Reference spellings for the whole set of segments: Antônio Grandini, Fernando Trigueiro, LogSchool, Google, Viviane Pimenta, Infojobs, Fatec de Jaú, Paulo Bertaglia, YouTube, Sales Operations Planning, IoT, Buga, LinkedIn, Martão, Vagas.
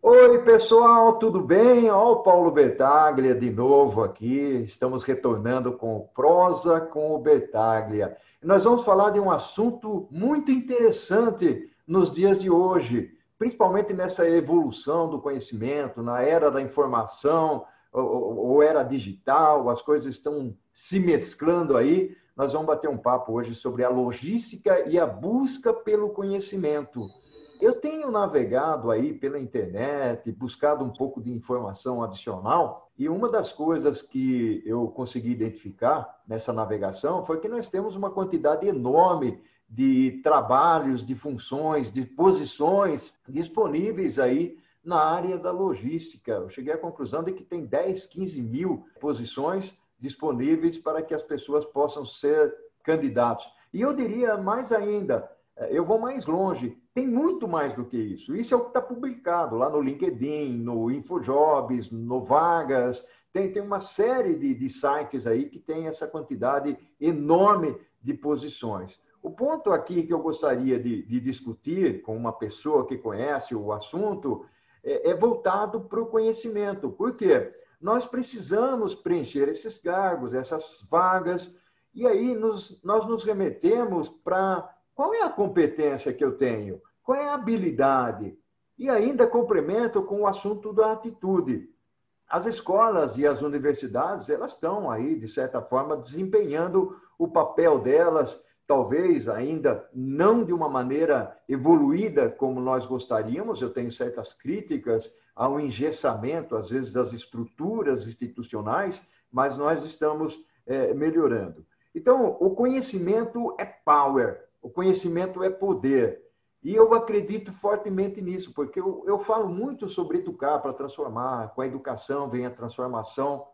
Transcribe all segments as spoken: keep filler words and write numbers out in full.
Oi, pessoal, tudo bem? Ó, o Paulo Bertaglia de novo aqui. Estamos retornando com o Prosa com o Bertaglia. Nós vamos falar de um assunto muito interessante nos dias de hoje, principalmente nessa evolução do conhecimento, na era da informação ou, ou era digital, as coisas estão se mesclando aí. Nós vamos bater um papo hoje sobre a logística e a busca pelo conhecimento. Eu tenho navegado aí pela internet, buscado um pouco de informação adicional, e uma das coisas que eu consegui identificar nessa navegação foi que nós temos uma quantidade enorme de trabalhos, de funções, de posições disponíveis aí na área da logística. Eu cheguei à conclusão de que tem dez, quinze mil posições disponíveis para que as pessoas possam ser candidatos. E eu diria mais ainda, eu vou mais longe, tem muito mais do que isso. Isso é o que está publicado lá no LinkedIn, no Infojobs, no Vagas. Tem, tem uma série de, de sites aí que tem essa quantidade enorme de posições. O ponto aqui que eu gostaria de, de discutir com uma pessoa que conhece o assunto é, é voltado para o conhecimento. Por quê? Nós precisamos preencher esses cargos, essas vagas, e aí nos, nós nos remetemos para... Qual é a competência que eu tenho? Qual é a habilidade? E ainda complemento com o assunto da atitude. As escolas e as universidades, elas estão aí, de certa forma, desempenhando o papel delas, talvez ainda não de uma maneira evoluída como nós gostaríamos. Eu tenho certas críticas ao engessamento, às vezes, das estruturas institucionais, mas nós estamos é, melhorando. Então, o conhecimento é power. O conhecimento é poder. E eu acredito fortemente nisso, porque eu, eu falo muito sobre educar para transformar, com a educação vem a transformação.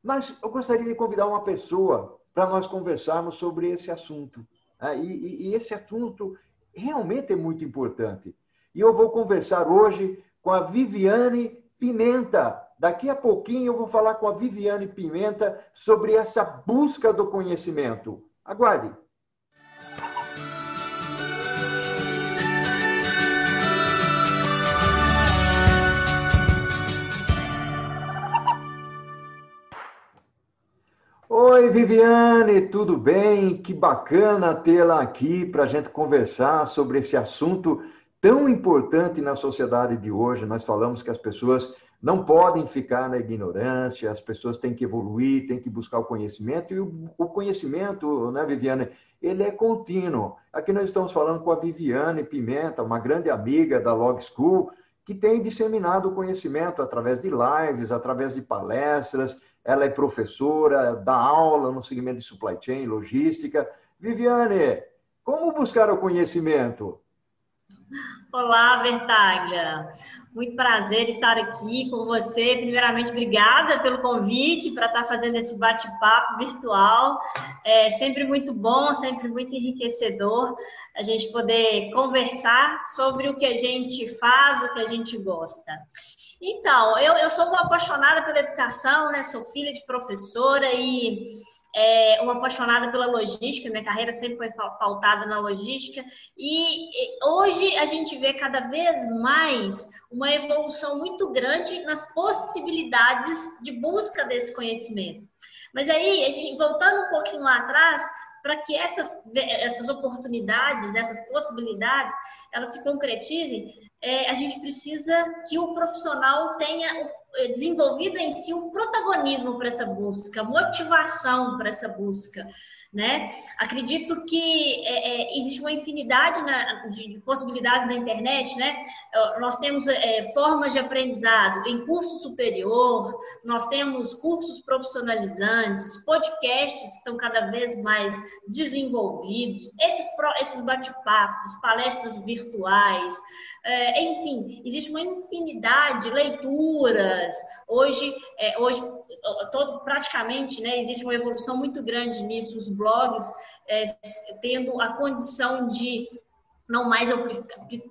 Mas eu gostaria de convidar uma pessoa para nós conversarmos sobre esse assunto. E, e, e esse assunto realmente é muito importante. E eu vou conversar hoje com a Viviane Pimenta. Daqui a pouquinho eu vou falar com a Viviane Pimenta sobre essa busca do conhecimento. Aguarde! Oi, Viviane, tudo bem? Que bacana tê-la aqui para a gente conversar sobre esse assunto tão importante na sociedade de hoje. Nós falamos que as pessoas não podem ficar na ignorância, as pessoas têm que evoluir, têm que buscar o conhecimento. E o conhecimento, né, Viviane, ele é contínuo. Aqui nós estamos falando com a Viviane Pimenta, uma grande amiga da LogSchool, que tem disseminado o conhecimento através de lives, através de palestras. Ela é professora, dá aula no segmento de supply chain, logística. Viviane, como buscar o conhecimento? Olá, Bertaglia. Muito prazer estar aqui com você. Primeiramente, obrigada pelo convite para estar fazendo esse bate-papo virtual. É sempre muito bom, sempre muito enriquecedor a gente poder conversar sobre o que a gente faz, o que a gente gosta. Então, eu, eu sou uma apaixonada pela educação, né? Sou filha de professora e é, uma apaixonada pela logística. Minha carreira sempre foi pautada na logística. E hoje a gente vê cada vez mais uma evolução muito grande nas possibilidades de busca desse conhecimento. Mas aí, a gente, voltando um pouquinho lá atrás, para que essas, essas oportunidades, essas possibilidades, elas se concretizem, É, a gente precisa que o profissional tenha desenvolvido em si um protagonismo para essa busca, motivação para essa busca, né? Acredito que é, é, existe uma infinidade na, de, de possibilidades na internet, né? Nós temos é, formas de aprendizado em curso superior, nós temos cursos profissionalizantes, podcasts que estão cada vez mais desenvolvidos, esses, esses bate-papos, palestras virtuais, é, enfim, existe uma infinidade, leituras. Hoje, é, hoje todo, praticamente, né, existe uma evolução muito grande nisso, os blogs é, tendo a condição de não mais eu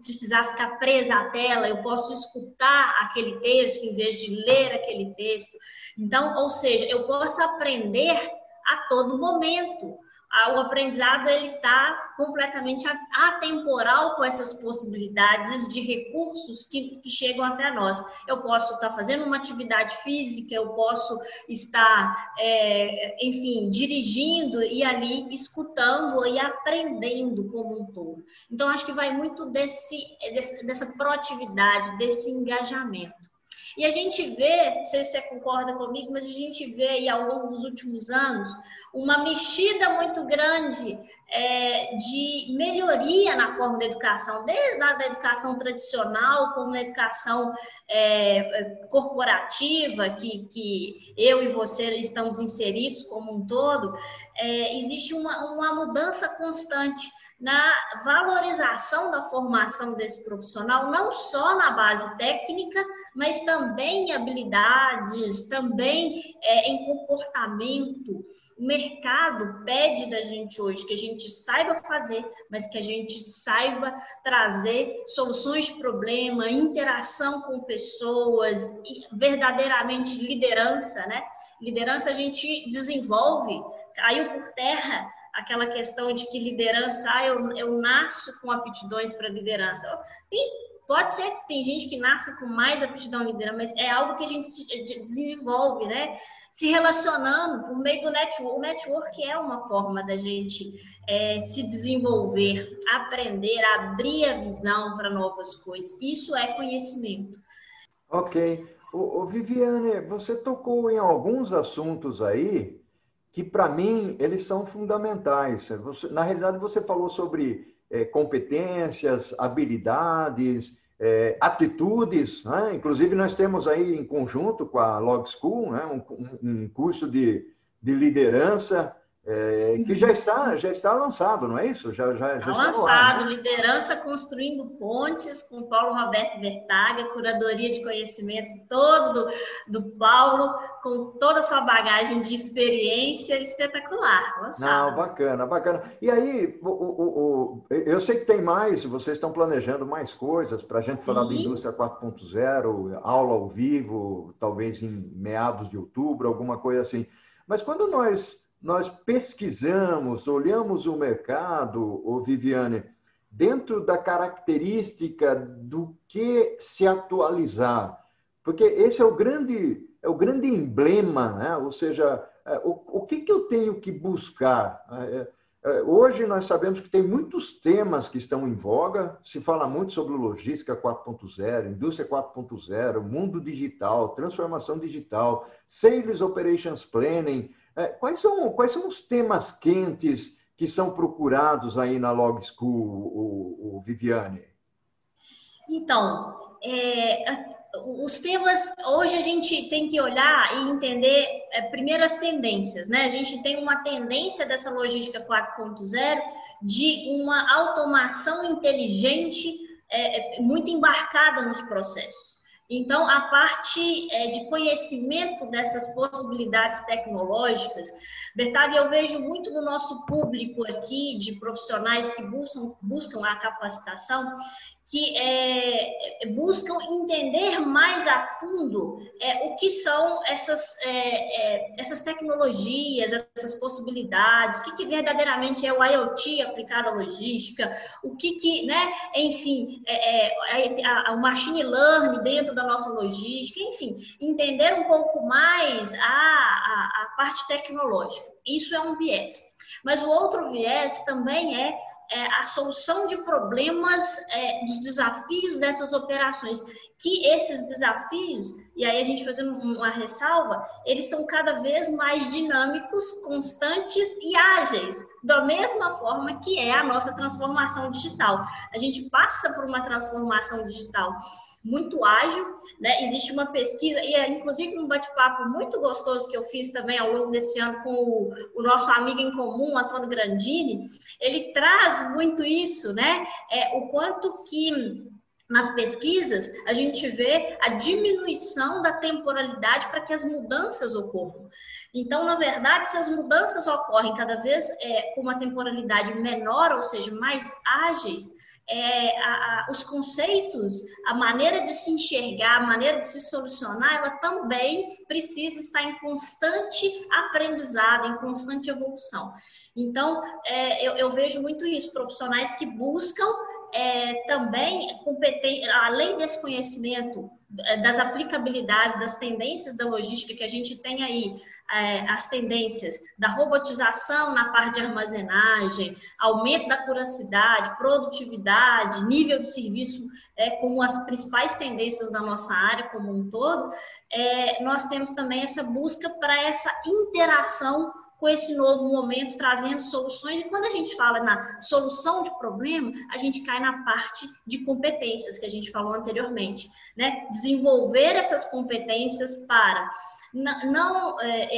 precisar ficar presa à tela, eu posso escutar aquele texto em vez de ler aquele texto. Então, ou seja, eu posso aprender a todo momento. o aprendizado está completamente atemporal com essas possibilidades de recursos que, que chegam até nós. Eu posso estar tá fazendo uma atividade física, eu posso estar, é, enfim, dirigindo e ali escutando e aprendendo como um todo. Então, acho que vai muito desse, desse, dessa proatividade, desse engajamento. E a gente vê, não sei se você concorda comigo, mas a gente vê aí ao longo dos últimos anos uma mexida muito grande é, de melhoria na forma da educação, desde a da educação tradicional, como na educação é, corporativa, que, que eu e você estamos inseridos como um todo, é, existe uma, uma mudança constante na valorização da formação desse profissional, não só na base técnica, mas também em habilidades, também é, em comportamento. O mercado pede da gente hoje que a gente saiba fazer, mas que a gente saiba trazer soluções de problema, interação com pessoas, e verdadeiramente liderança, né? Liderança a gente desenvolve, caiu por terra aquela questão de que liderança, ah, eu, eu nasço com aptidões para liderança. Tem, pode ser que tem gente que nasça com mais aptidão em liderança, mas é algo que a gente desenvolve, né? Se relacionando por meio do network. O network é uma forma da gente é, se desenvolver, aprender, abrir a visão para novas coisas. Isso é conhecimento. Ok. Ô, ô, Viviane, você tocou em alguns assuntos aí que, para mim, eles são fundamentais. Você, na realidade, você falou sobre é, competências, habilidades, é, atitudes, né? Inclusive, nós temos aí, em conjunto com a LogSchool, né? um, um curso de, de liderança é, que já está, já está lançado, não é isso? Já, já, está, já está lançado, lá, né? Liderança Construindo Pontes, com Paulo Roberto Bertaglia, curadoria de conhecimento todo do, do Paulo, com toda a sua bagagem de experiência espetacular. Lançado. Não, bacana, bacana. E aí, o, o, o, eu sei que tem mais, vocês estão planejando mais coisas para a gente Sim. falar da indústria quatro ponto zero, aula ao vivo, talvez em meados de outubro, alguma coisa assim. Mas quando nós, nós pesquisamos, olhamos o mercado, ô Viviane, dentro da característica do que se atualizar, porque esse é o grande... é o grande emblema, né? Ou seja, o, o que, que eu tenho que buscar? Hoje nós sabemos que tem muitos temas que estão em voga, se fala muito sobre logística quatro ponto zero, indústria quatro ponto zero, mundo digital, transformação digital, Sales Operations Planning. Quais são, quais são os temas quentes que são procurados aí na LogSchool, o, o Viviane? Então, é... os temas, hoje a gente tem que olhar e entender é, primeiro as tendências, né? A gente tem uma tendência dessa logística quatro ponto zero de uma automação inteligente é, muito embarcada nos processos. Então, a parte é, de conhecimento dessas possibilidades tecnológicas, Bertaglia, eu vejo muito no nosso público aqui de profissionais que buscam, buscam a capacitação, que é, buscam entender mais a fundo é, o que são essas, é, é, essas tecnologias, essas possibilidades, o que, que verdadeiramente é o IoT aplicado à logística, o que que, né, enfim, é, é, a, a machine learning dentro da nossa logística, enfim, entender um pouco mais a, a, a parte tecnológica. Isso é um viés. Mas o outro viés também é É a solução de problemas, é, dos desafios dessas operações, que esses desafios, e aí a gente faz uma ressalva, eles são cada vez mais dinâmicos, constantes e ágeis, da mesma forma que é a nossa transformação digital. A gente passa por uma transformação digital muito ágil, né? Existe uma pesquisa, e é inclusive um bate-papo muito gostoso que eu fiz também ao longo desse ano com o, o nosso amigo em comum, Antônio Grandini, ele traz muito isso, né? É, o quanto que nas pesquisas a gente vê a diminuição da temporalidade para que as mudanças ocorram. Então, na verdade, se as mudanças ocorrem cada vez é, com uma temporalidade menor, ou seja, mais ágeis, é, a, a, os conceitos, a maneira de se enxergar, a maneira de se solucionar, ela também precisa estar em constante aprendizado, em constante evolução. Então, é, eu, eu vejo muito isso, profissionais que buscam É, também, além desse conhecimento das aplicabilidades, das tendências da logística, que a gente tem aí é, as tendências da robotização na parte de armazenagem, aumento da curiosidade, produtividade, nível de serviço, é, como as principais tendências da nossa área como um todo, é, nós temos também essa busca para essa interação com esse novo momento, trazendo soluções. E quando a gente fala na solução de problema, a gente cai na parte de competências que a gente falou anteriormente, né? Desenvolver essas competências para... Não, não,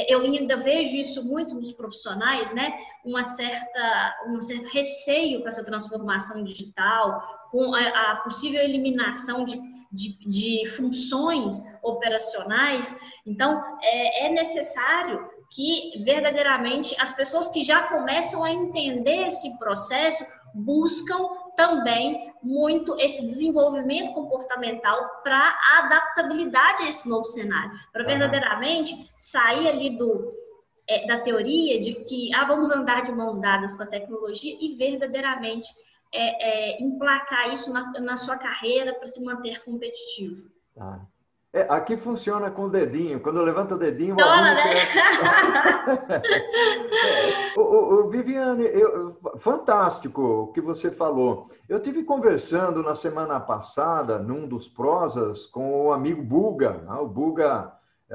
eu ainda vejo isso muito nos profissionais, né? Uma certa, um certo receio com essa transformação digital, com a possível eliminação de De, de funções operacionais. Então, é, é necessário que verdadeiramente as pessoas que já começam a entender esse processo buscam também muito esse desenvolvimento comportamental para adaptabilidade a esse novo cenário, para verdadeiramente sair ali do, é, da teoria de que ah, vamos andar de mãos dadas com a tecnologia e verdadeiramente É, é, emplacar isso na, na sua carreira para se manter competitivo. Ah. É, aqui funciona com o dedinho. Quando eu levanto o dedinho... Dona, né? é. o, o, o Viviane, eu, fantástico o que você falou. Eu estive conversando na semana passada, num dos prosas, com o amigo Buga. Ah, o Buga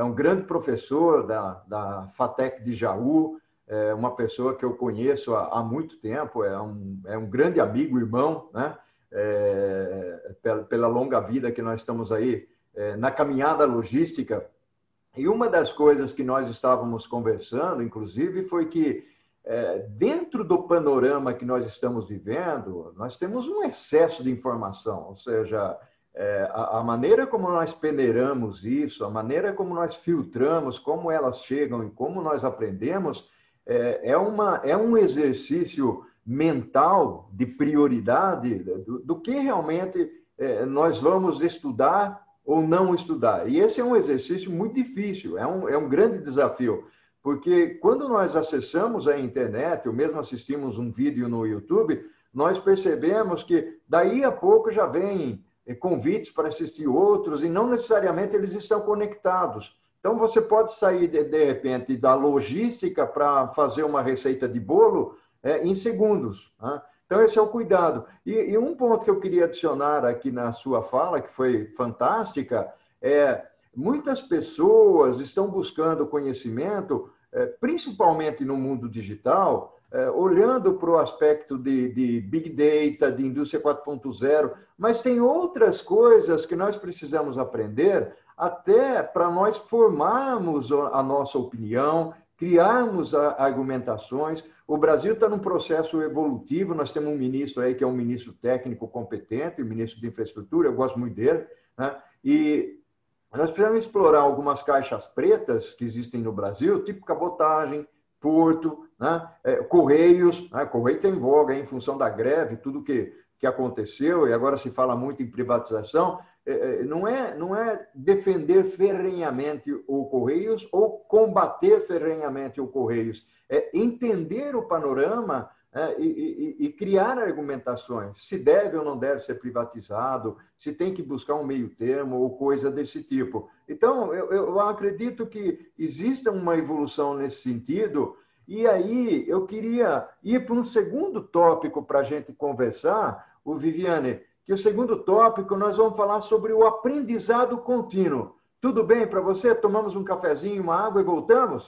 é um grande professor da, da Fatec de Jaú. É uma pessoa que eu conheço há, há muito tempo, é um, é um grande amigo, irmão, né? É, pela, pela longa vida que nós estamos aí é, na caminhada logística. E uma das coisas que nós estávamos conversando, inclusive, foi que é, dentro do panorama que nós estamos vivendo, nós temos um excesso de informação, ou seja, é, a, a maneira como nós peneiramos isso, a maneira como nós filtramos, como elas chegam e como nós aprendemos, É, uma, é um exercício mental de prioridade do, do que realmente é, nós vamos estudar ou não estudar. E esse é um exercício muito difícil, é um, é um grande desafio, porque quando nós acessamos a internet, ou mesmo assistimos um vídeo no YouTube, nós percebemos que daí a pouco já vem convites para assistir outros e não necessariamente eles estão conectados. Então, você pode sair, de, de repente, da logística para fazer uma receita de bolo é, em segundos. Né? Então, esse é o cuidado. E, e um ponto que eu queria adicionar aqui na sua fala, que foi fantástica, é muitas pessoas estão buscando conhecimento, é, principalmente no mundo digital, é, olhando para o aspecto de, de Big Data, de Indústria quatro ponto zero, mas tem outras coisas que nós precisamos aprender até para nós formarmos a nossa opinião, criarmos argumentações. O Brasil está num processo evolutivo, nós temos um ministro aí que é um ministro técnico competente, ministro de infraestrutura, eu gosto muito dele, né? E nós precisamos explorar algumas caixas pretas que existem no Brasil, tipo cabotagem, porto, né? é, correios, né? Correio está em voga em função da greve, tudo que, que aconteceu, e agora se fala muito em privatização. Não é, não é defender ferrenhamente o Correios ou combater ferrenhamente o Correios. É entender o panorama é, e, e, e criar argumentações. Se deve ou não deve ser privatizado, se tem que buscar um meio termo ou coisa desse tipo. Então, eu, eu acredito que exista uma evolução nesse sentido. E aí, eu queria ir para um segundo tópico para a gente conversar, o Viviane... que o segundo tópico nós vamos falar sobre o aprendizado contínuo. Tudo bem para você? Tomamos um cafezinho, uma água e voltamos?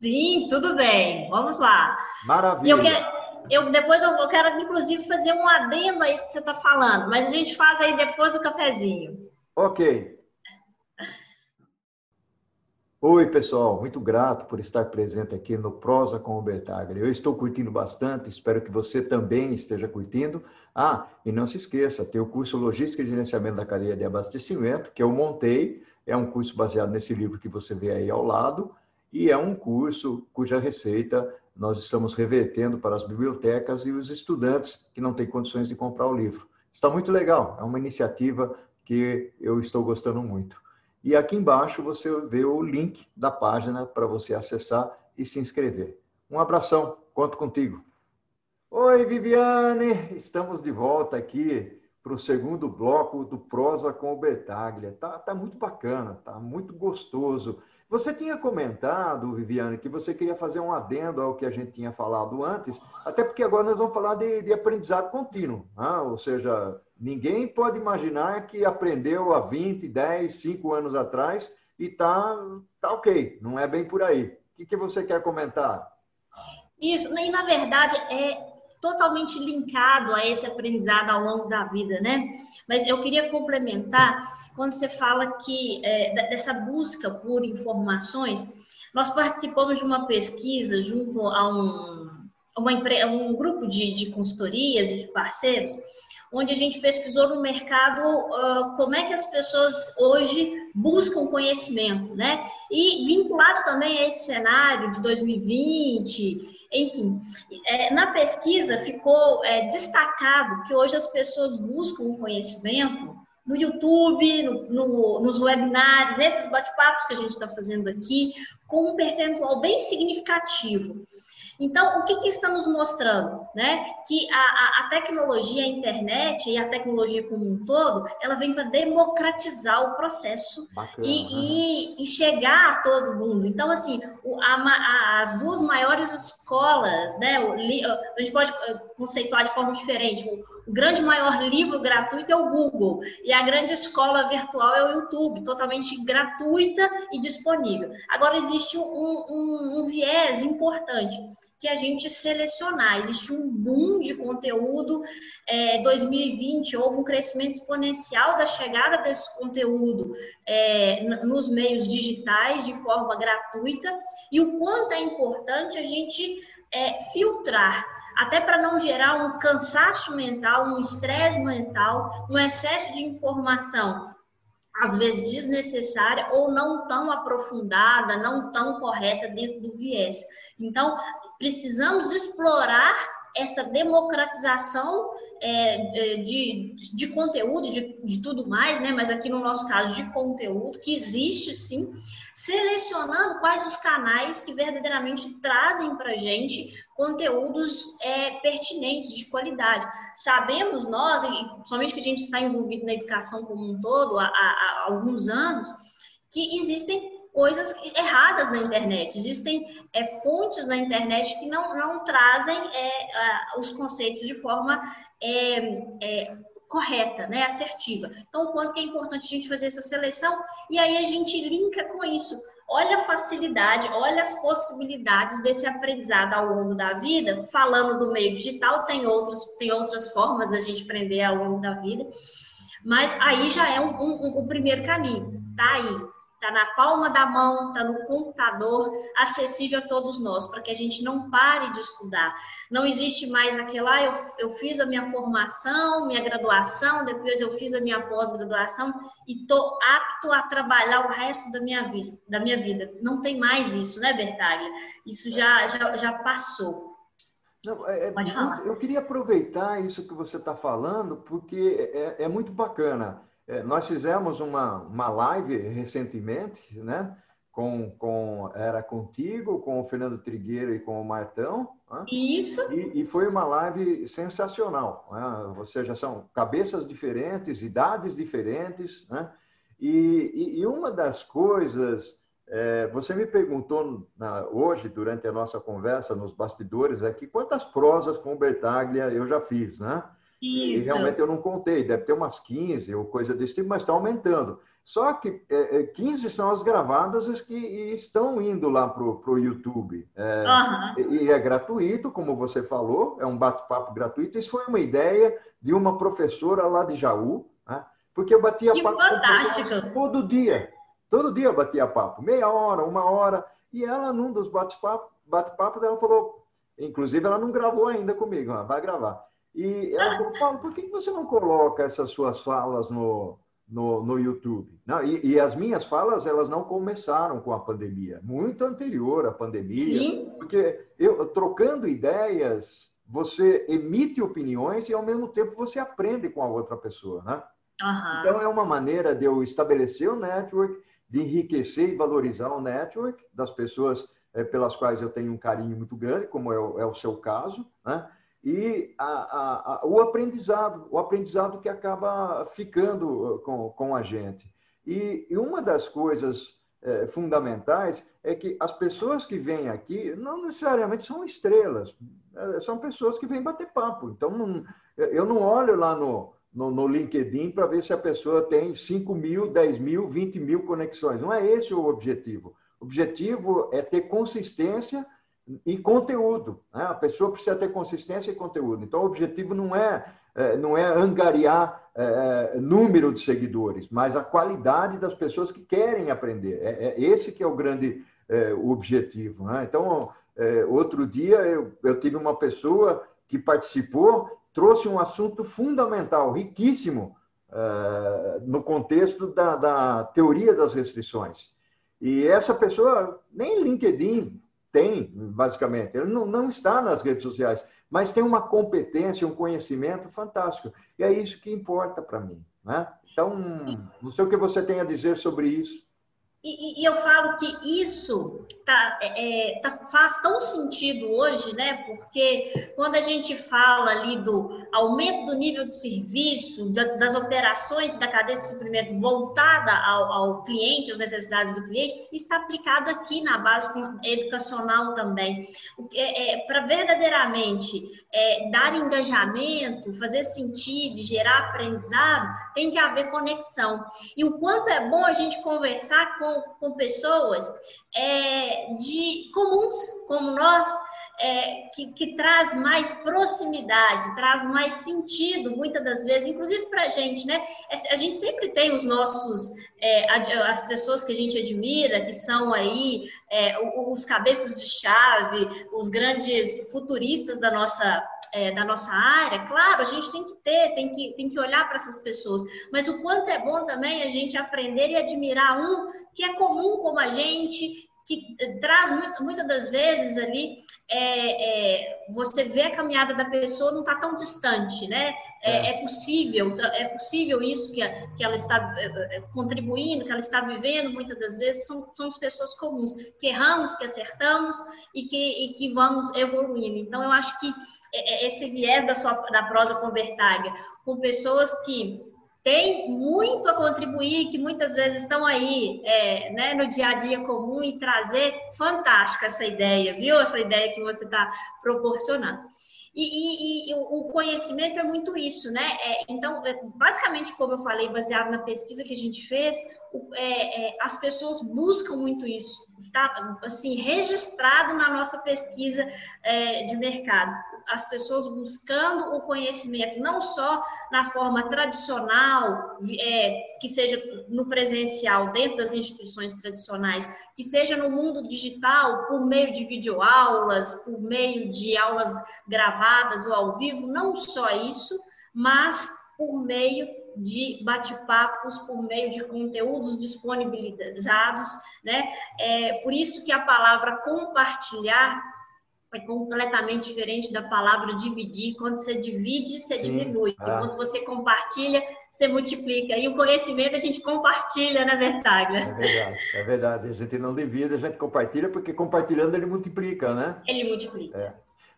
Sim, tudo bem. Vamos lá. Maravilha. Eu quero, eu, depois eu, eu quero, inclusive, fazer um adendo a isso que você está falando, mas a gente faz aí depois do cafezinho. Ok. Oi, pessoal. Muito grato por estar presente aqui no Prosa com o Bertaglia. Eu estou curtindo bastante, espero que você também esteja curtindo. Ah, e não se esqueça, tem o curso Logística e Gerenciamento da Cadeia de Abastecimento, que eu montei. É um curso baseado nesse livro que você vê aí ao lado. e é um curso cuja receita nós estamos revertendo para as bibliotecas e os estudantes que não têm condições de comprar o livro. Está muito legal, é uma iniciativa que eu estou gostando muito. E aqui embaixo você vê o link da página para você acessar e se inscrever. Um abração, conto contigo. Oi, Viviane! Estamos de volta aqui para o segundo bloco do Prosa com o Bertaglia. Tá, tá muito bacana, tá muito gostoso. Você tinha comentado, Viviane, que você queria fazer um adendo ao que a gente tinha falado antes, até porque agora nós vamos falar de, de aprendizado contínuo, né? Ou seja, ninguém pode imaginar que aprendeu há vinte, dez, cinco anos atrás e tá, tá ok, não é bem por aí. O que, que você quer comentar? Isso, e na verdade é totalmente linkado a esse aprendizado ao longo da vida, né? Mas eu queria complementar quando você fala que é, dessa busca por informações. Nós participamos de uma pesquisa junto a um, uma empre... um grupo de, de consultorias e de parceiros, onde a gente pesquisou no mercado uh, como é que as pessoas hoje buscam conhecimento, né? E vinculado também a esse cenário de dois mil e vinte, enfim, é, na pesquisa ficou é, destacado que hoje as pessoas buscam o conhecimento no YouTube, no, no, nos webinars, nesses bate-papos que a gente está fazendo aqui, com um percentual bem significativo. Então, o que, que estamos mostrando, né? Que a, a tecnologia, a internet e a tecnologia como um todo, ela vem para democratizar o processo e, e, e chegar a todo mundo. Então, assim, o, a, a, as duas maiores escolas, né? O, a gente pode conceituar de forma diferente. O, o grande maior livro gratuito é o Google e a grande escola virtual é o YouTube, totalmente gratuita e disponível. Agora, existe um, um, um viés importante, que a gente selecionar. Existe um boom de conteúdo. É, dois mil e vinte houve um crescimento exponencial da chegada desse conteúdo é, nos meios digitais de forma gratuita, e o quanto é importante a gente é, filtrar, até para não gerar um cansaço mental, um estresse mental, um excesso de informação, às vezes desnecessária ou não tão aprofundada, não tão correta dentro do viés. Então, precisamos explorar essa democratização é, de, de conteúdo, de, de tudo mais, né? Mas aqui no nosso caso de conteúdo, que existe sim, selecionando quais os canais que verdadeiramente trazem para a gente conteúdos é, pertinentes, de qualidade. Sabemos nós, e somente que a gente está envolvido na educação como um todo há, há, há alguns anos, que existem coisas erradas na internet. Existem é, fontes na internet que não, não trazem é, a, os conceitos de forma é, é, correta, né? Assertiva. Então, o quanto que é importante a gente fazer essa seleção, e aí a gente linka com isso. Olha a facilidade, olha as possibilidades desse aprendizado ao longo da vida. Falando do meio digital, tem, outros, tem outras formas da gente aprender ao longo da vida, mas aí já é o um, um, um primeiro caminho. Tá aí. Está na palma da mão, está no computador, acessível a todos nós, para que a gente não pare de estudar. Não existe mais aquela, ah, eu, eu fiz a minha formação, minha graduação, depois eu fiz a minha pós-graduação e estou apto a trabalhar o resto da minha, vida, da minha vida. Não tem mais isso, né, Bertaglia? Isso já, já, já passou. Não, é, Pode falar. Eu, eu queria aproveitar isso que você está falando, porque é, é muito bacana. É, nós fizemos uma, uma live recentemente, né? Com, com, era contigo, com o Fernando Trigueiro e com o Martão. Né? Isso. E, e foi uma live sensacional. Né? Ou seja, são cabeças diferentes, idades diferentes. Né? E, e, e uma das coisas... É, você me perguntou na, hoje, durante a nossa conversa, nos bastidores aqui, quantas prosas com o Bertaglia eu já fiz, né? Isso. E realmente eu não contei, deve ter umas quinze ou coisa desse tipo, mas está aumentando. Só que é, quinze são as gravadas que estão indo lá para o YouTube. É, uhum. E é gratuito, como você falou, é um bate-papo gratuito. Isso foi uma ideia de uma professora lá de Jaú, né? Porque eu batia que papo fantástico. todo dia. Todo dia eu batia papo, meia hora, uma hora. E ela, num dos bate-papos, bate-papos, ela falou... Inclusive, ela não gravou ainda comigo, ela vai gravar. E ela falou, Paulo, por que você não coloca essas suas falas no, no, no YouTube. Não, e, e as minhas falas, elas não começaram com a pandemia, muito anterior à pandemia. Sim. Porque eu, trocando ideias, você emite opiniões e, ao mesmo tempo, você aprende com a outra pessoa, né? Uhum. Então, é uma maneira de eu estabelecer o network, de enriquecer e valorizar o network das pessoas é, pelas quais eu tenho um carinho muito grande, como é o, é o seu caso, né? E a, a, a, o aprendizado, o aprendizado que acaba ficando com, com a gente. E, e uma das coisas é, fundamentais é que as pessoas que vêm aqui não necessariamente são estrelas, são pessoas que vêm bater papo. Então, não, eu não olho lá no... No, no LinkedIn, para ver se a pessoa tem cinco mil, dez mil, vinte mil conexões. Não é esse o objetivo. O objetivo é ter consistência e conteúdo, né? A pessoa precisa ter consistência e conteúdo. Então, o objetivo não é, não é angariar é, número de seguidores, mas a qualidade das pessoas que querem aprender. É, é esse que é o grande é, o objetivo, né? Então, é, outro dia, eu, eu tive uma pessoa que participou, trouxe um assunto fundamental, riquíssimo, uh, no contexto da, da teoria das restrições. E essa pessoa, nem LinkedIn tem, basicamente, ele não, não está nas redes sociais, mas tem uma competência, um conhecimento fantástico. E é isso que importa para mim, né? Então, não sei o que você tem a dizer sobre isso. E, e eu falo que isso tá, é, tá, faz tão sentido hoje, né? Porque quando a gente fala ali do aumento do nível de serviço, da, das operações da cadeia de suprimento voltada ao, ao cliente, às necessidades do cliente, está aplicado aqui na base educacional também. É, é, para verdadeiramente é, dar engajamento, fazer sentido, gerar aprendizado, tem que haver conexão. E o quanto é bom a gente conversar com com pessoas é, de comuns, como nós, é, que, que traz mais proximidade, traz mais sentido, muitas das vezes, inclusive para a gente, né? A gente sempre tem os nossos, é, as pessoas que a gente admira, que são aí é, os cabeças de chave, os grandes futuristas da nossa É, da nossa área. Claro, a gente tem que ter, tem que, tem que olhar para essas pessoas, mas o quanto é bom também a gente aprender e admirar um que é comum como a gente, que traz muito, muitas das vezes ali, é, é, você vê a caminhada da pessoa, não está tão distante, né? É, é possível, é possível isso que, a, que ela está contribuindo, que ela está vivendo, muitas das vezes, são, são as pessoas comuns, que erramos, que acertamos e que, e que vamos evoluindo. Então, eu acho que esse viés da, sua, da prosa com Bertaglia, com pessoas que tem muito a contribuir, que muitas vezes estão aí é, né, no dia a dia comum, e trazer fantástica essa ideia, viu? Essa ideia que você está proporcionando. E, e, e o conhecimento é muito isso, né? É, então, basicamente, como eu falei, baseado na pesquisa que a gente fez, é, é, as pessoas buscam muito isso. Está, assim, registrado na nossa pesquisa é, de mercado. As pessoas buscando o conhecimento, não só na forma tradicional, é, que seja no presencial, dentro das instituições tradicionais, que seja no mundo digital, por meio de videoaulas, por meio de aulas gravadas ou ao vivo, não só isso, mas por meio de bate-papos, por meio de conteúdos disponibilizados, né? É, por isso que a palavra compartilhar é completamente diferente da palavra dividir. Quando você divide, você Sim. diminui. Ah. Quando você compartilha, você multiplica. E o conhecimento a gente compartilha, na verdade, né? É verdade, é verdade. A gente não divide, a gente compartilha, porque compartilhando ele multiplica, né? Ele multiplica. É.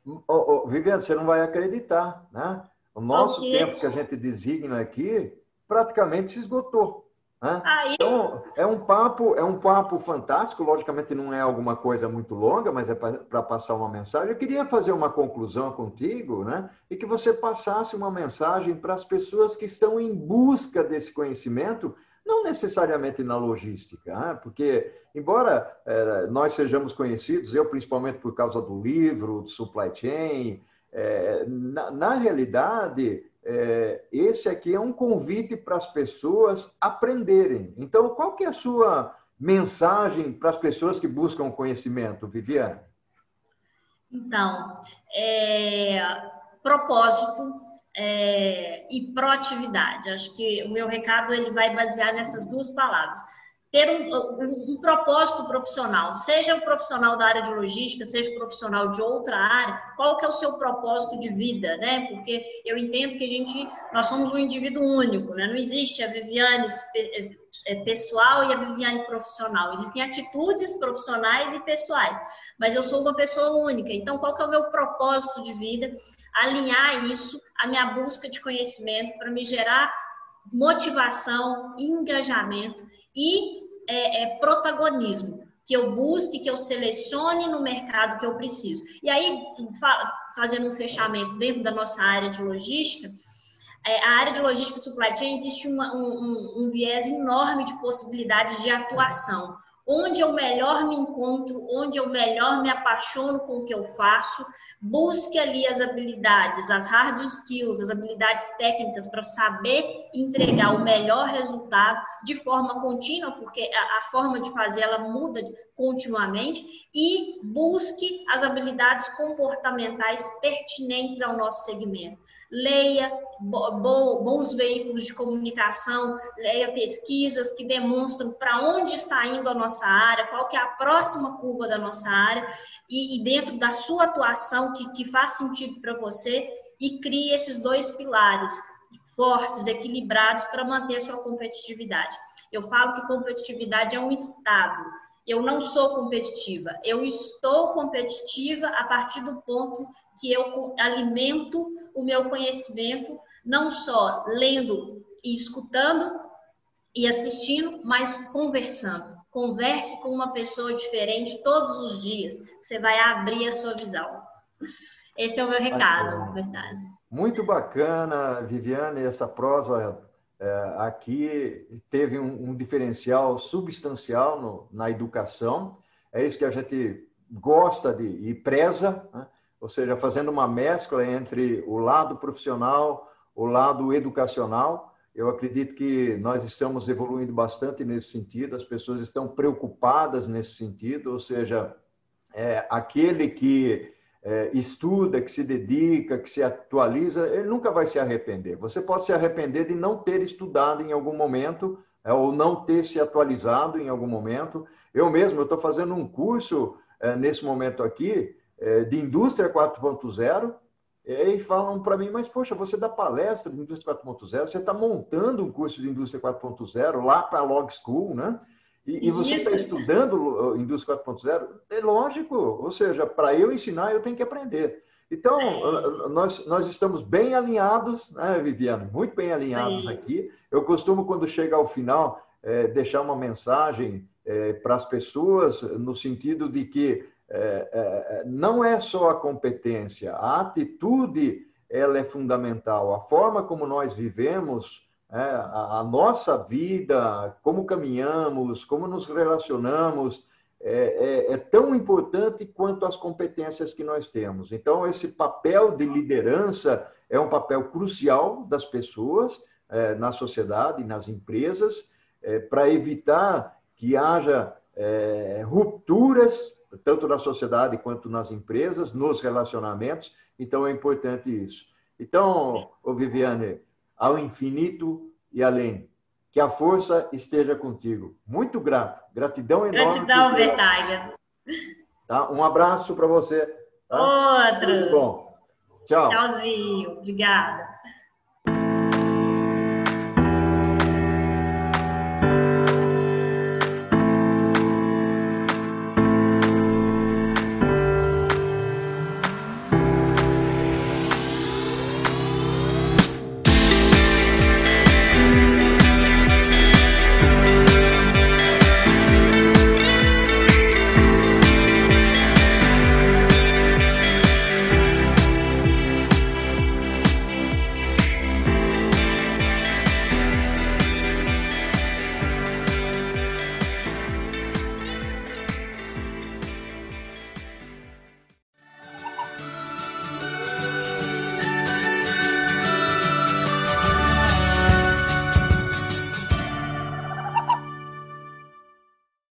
Oh, oh, Viviane, você não vai acreditar, né? O nosso okay. tempo que a gente designa aqui praticamente se esgotou. Né? Aí... Então, é um papo, é um papo fantástico. Logicamente, não é alguma coisa muito longa, mas é para passar uma mensagem. Eu queria fazer uma conclusão contigo, né? E que você passasse uma mensagem para as pessoas que estão em busca desse conhecimento, não necessariamente na logística, né? Porque, embora é, nós sejamos conhecidos, eu principalmente por causa do livro, do supply chain, é, na, na realidade... É, esse aqui é um convite para as pessoas aprenderem. Então, qual que é a sua mensagem para as pessoas que buscam conhecimento, Viviane? Então, é, propósito, é, e proatividade. Acho que o meu recado ele vai basear nessas duas palavras. Ter um, um, um propósito profissional, seja o profissional da área de logística, seja o profissional de outra área, qual que é o seu propósito de vida, né? Porque eu entendo que a gente, nós somos um indivíduo único, né? Não existe a Viviane pessoal e a Viviane profissional, existem atitudes profissionais e pessoais, mas eu sou uma pessoa única, então qual que é o meu propósito de vida, alinhar isso à minha busca de conhecimento para me gerar motivação, engajamento e é, é, protagonismo, que eu busque, que eu selecione no mercado que eu preciso. E aí, fa- fazendo um fechamento dentro da nossa área de logística, é, a área de logística e supply chain existe uma, um, um, um viés enorme de possibilidades de atuação. Onde eu melhor me encontro, onde eu melhor me apaixono com o que eu faço, busque ali as habilidades, as hard skills, as habilidades técnicas para saber entregar o melhor resultado de forma contínua, porque a, a forma de fazer ela muda continuamente, e busque as habilidades comportamentais pertinentes ao nosso segmento. Leia bo, bo, bons veículos de comunicação, leia pesquisas que demonstram para onde está indo a nossa área, qual que é a próxima curva da nossa área e, e dentro da sua atuação que, que faz sentido para você, e crie esses dois pilares fortes, equilibrados para manter a sua competitividade. Eu falo que competitividade é um estado. Eu não sou competitiva, eu estou competitiva a partir do ponto que eu alimento o meu conhecimento, não só lendo e escutando e assistindo, mas conversando. Converse com uma pessoa diferente todos os dias, você vai abrir a sua visão. Esse é o meu recado, na verdade. Muito bacana, Viviane, essa prosa... É, aqui teve um, um diferencial substancial no, na educação, é isso que a gente gosta de, e preza, né? Ou seja, fazendo uma mescla entre o lado profissional, o lado educacional. Eu acredito que nós estamos evoluindo bastante nesse sentido, as pessoas estão preocupadas nesse sentido, ou seja, é, aquele que É, estuda, que se dedica, que se atualiza, ele nunca vai se arrepender. Você pode se arrepender de não ter estudado em algum momento, é, ou não ter se atualizado em algum momento. Eu mesmo, eu estou fazendo um curso, é, nesse momento aqui, é, de Indústria quatro ponto zero, e falam para mim, mas, poxa, você dá palestra de Indústria quatro ponto zero, você está montando um curso de Indústria quatro ponto zero lá para a LogSchool, né? E, e você está estudando Indústria quatro ponto zero? É lógico, ou seja, para eu ensinar, eu tenho que aprender. Então, é. nós, nós estamos bem alinhados, né, Viviane? Muito bem alinhados. Sim. Aqui. Eu costumo, quando chega ao final, é, deixar uma mensagem é, para as pessoas, no sentido de que é, é, não é só a competência, a atitude ela é fundamental. A forma como nós vivemos... É, a, a nossa vida, como caminhamos, como nos relacionamos, é, é, é tão importante quanto as competências que nós temos. Então, esse papel de liderança é um papel crucial das pessoas, é, na sociedade, nas empresas, é, para evitar que haja é, rupturas, tanto na sociedade quanto nas empresas, nos relacionamentos. Então, é importante isso. Então, ô Viviane... ao infinito e além. Que a força esteja contigo. Muito grato. Gratidão enorme. Gratidão, Bertaglia. Tá? Um abraço para você. Tá? Outro. Muito bom. Tchau. Tchauzinho. Obrigada.